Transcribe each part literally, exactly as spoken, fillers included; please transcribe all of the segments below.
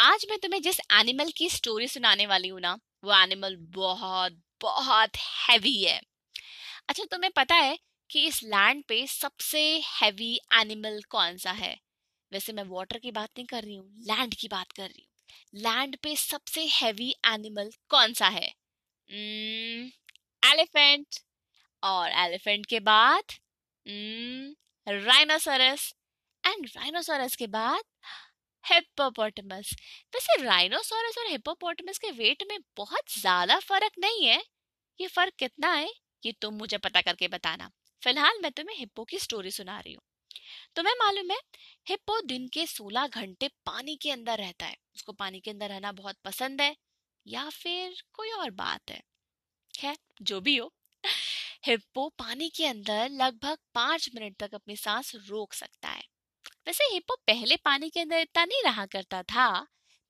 आज मैं तुम्हें जिस एनिमल की स्टोरी सुनाने वाली हूँ ना, वो एनिमल बहुत बहुत हैवी है। अच्छा, तुम्हें पता है कि इस लैंड पे सबसे हैवी एनिमल कौन सा है? वैसे मैं वाटर की बात नहीं कर रही हूँ, लैंड की बात कर रही हूँ। लैंड पे सबसे हैवी एनिमल कौन सा है? एलिफेंट, और एलिफेंट के बाद राइनोसोरस, एंड राइनोसोरस के बाद हिप्पोपोटामस। वैसे राइनोसोरस और हिप्पोपोटामस के वेट में बहुत ज्यादा फर्क नहीं है। ये फर्क कितना है ये तुम मुझे पता करके बताना। फिलहाल मैं तुम्हें हिप्पो की स्टोरी सुना रही हूँ। तुम्हें मालूम है हिप्पो दिन के सोलह घंटे पानी के अंदर रहता है। उसको पानी के अंदर रहना बहुत पसंद है, या फिर कोई और बात है, खैर जो भी हो। हिप्पो पानी के अंदर लगभग पांच मिनट तक अपनी सांस रोक सकता है। वैसे हिप्पो पहले पानी के अंदर इतना नहीं रहा करता था।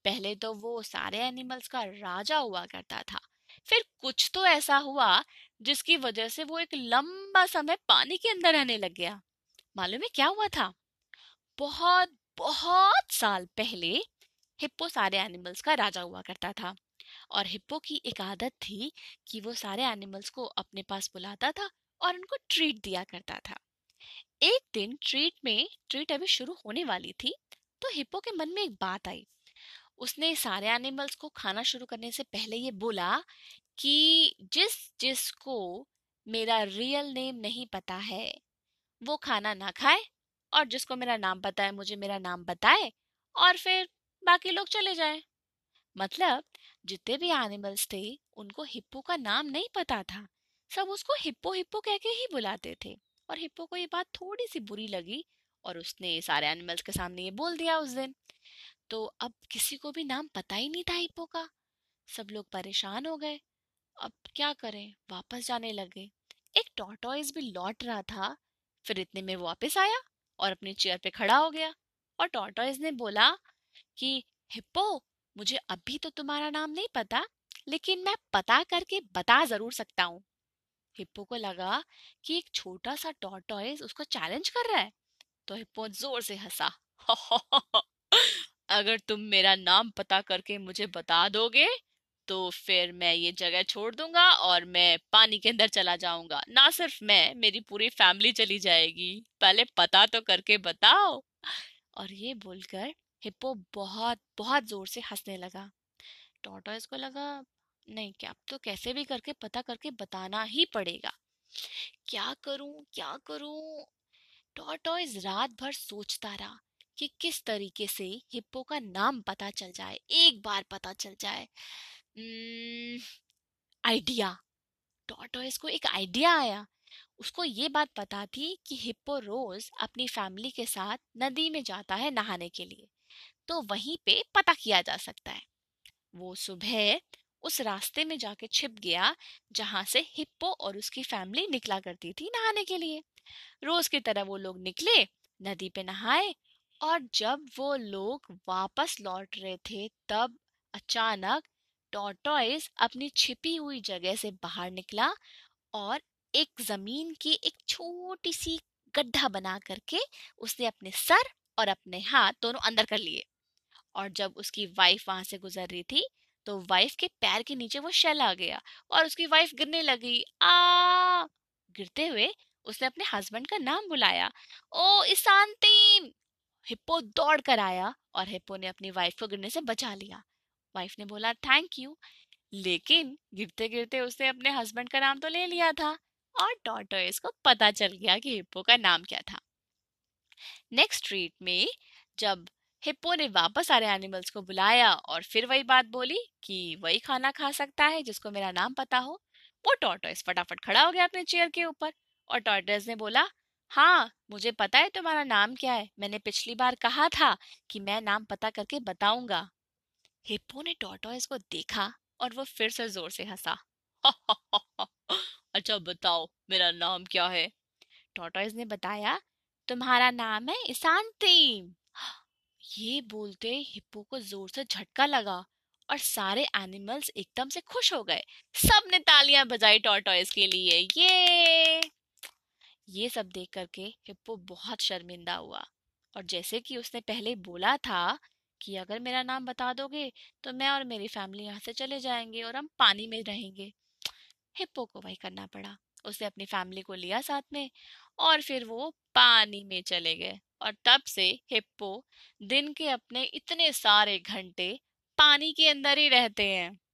पहले तो वो सारे एनिमल्स का राजा हुआ करता था। फिर कुछ तो ऐसा हुआ जिसकी वजह से वो एक लंबा समय पानी के अंदर रहने लग गया। मालूम है क्या हुआ था? बहुत बहुत साल पहले हिप्पो सारे एनिमल्स का राजा हुआ करता था, और हिप्पो की एक आदत थी कि वो सारे एनिमल्स को अपने पास बुलाता था और उनको ट्रीट दिया करता था। एक दिन ट्रीट में ट्रीट अभी शुरू होने वाली थी, तो हिप्पो के मन में एक बात आई। उसने सारे एनिमल्स को खाना शुरू करने से पहले ये बोला कि जिस जिस को मेरा रियल नेम नहीं पता है वो खाना ना खाए, और जिसको मेरा नाम पता है मुझे मेरा नाम बताए, और फिर बाकी लोग चले जाए। मतलब जितने भी एनिमल्स थे उनको हिप्पो का नाम नहीं पता था, सब उसको हिप्पो हिप्पो कह के ही बुलाते थे। और हिप्पो को ये बात थोड़ी सी बुरी लगी, और उसने सारे एनिमल्स के सामने ये बोल दिया उस दिन। तो अब किसी को भी नाम पता ही नहीं था हिप्पो का। सब लोग परेशान हो गए, अब क्या करें, वापस जाने लगे। एक टॉर्टोइज भी लौट रहा था, फिर इतने में वापस आया और अपनी चेयर पे खड़ा हो गया। और टॉर्टोइज ने बोला कि हिप्पो, मुझे अभी तो तुम्हारा नाम नहीं पता, लेकिन मैं पता करके बता जरूर सकता हूँ। हिप्पो को लगा कि एक छोटा सा टॉर्टोइज उसको चैलेंज कर रहा है, तो हिप्पो जोर से हंसा। अगर तुम मेरा नाम पता करके मुझे बता दोगे तो फिर मैं ये जगह छोड़ दूंगा और मैं पानी के अंदर चला जाऊंगा। ना सिर्फ मैं, मेरी पूरी फैमिली चली जाएगी। पहले पता तो करके बताओ। और ये बोलकर हिप्पो बहुत बहुत जोर से हंसने लगा। टॉर्टोइज को लगा नहीं, क्या अब तो कैसे भी करके पता करके बताना ही पड़ेगा। क्या करूं क्या करूं टॉर्टोइज रात भर सोचता रहा कि किस तरीके से हिप्पो का नाम पता चल जाए, एक बार पता चल जाए। आइडिया, टॉर्टोइज को एक आइडिया आया। उसको ये बात पता थी कि हिप्पो रोज अपनी फैमिली के साथ नदी में जाता है नहाने के लिए, तो वहीं पे पता किया जा सकता है। वो सुबह उस रास्ते में जाके छिप गया जहां से हिप्पो और उसकी फैमिली निकला करती थी नहाने के लिए। रोज की तरह वो लोग निकले, नदी पे नहाए, और जब वो लोग वापस लौट रहे थे तब अचानक टॉर्टोइज अपनी छिपी हुई जगह से बाहर निकला और एक जमीन की एक छोटी सी गड्ढा बना करके उसने अपने सर और अपने हाथ दोनों अंदर कर लिए। और जब उसकी वाइफ वहां से गुजर रही थी तो वाइफ के पैर के नीचे वो शैल आ गया और उसकी वाइफ गिरने लगी। आ गिरते हुए उसने अपने हस्बैंड का नाम बुलाया, ओ इशांती। हिप्पो दौड़ कर आया और हिप्पो ने अपनी वाइफ को गिरने से बचा लिया। वाइफ ने बोला थैंक यू, लेकिन गिरते गिरते उसने अपने हस्बैंड का नाम तो ले लिया था, और टॉर्टोइज को पता चल गया कि हिप्पो का नाम क्या था। नेक्स्ट ट्रीट में जब हिप्पो ने वापस सारे एनिमल्स को बुलाया और फिर वही बात बोली कि वही खाना खा सकता है जिसको मेरा नाम पता हो, वो टॉर्टोइज फटाफट खड़ा हो गया अपने चेयर के ऊपर। और टॉर्टोइज ने बोला हाँ, मुझे पता है तुम्हारा नाम क्या है, मैंने पिछली बार कहा था कि मैं नाम पता करके बताऊंगा। हिप्पो ने टॉर्टोइज को देखा और वो फिर से जोर से हंसा। अच्छा बताओ मेरा नाम क्या है? टॉर्टोइज ने बताया तुम्हारा नाम है इशांती। ये बोलते हिप्पो को जोर से झटका लगा और सारे एनिमल्स एकदम से खुश हो गए। सबने तालियां बजाई टॉर्टोइज के लिए। ये ये सब देख करके हिप्पो बहुत शर्मिंदा हुआ, और जैसे कि उसने पहले बोला था कि अगर मेरा नाम बता दोगे तो मैं और मेरी फैमिली यहाँ से चले जाएंगे और हम पानी में रहेंगे। हिप्पो को वही करना पड़ा, उसने अपनी फैमिली को लिया साथ में और फिर वो पानी में चले गए। और तब से हिप्पो दिन के अपने इतने सारे घंटे पानी के अंदर ही रहते हैं।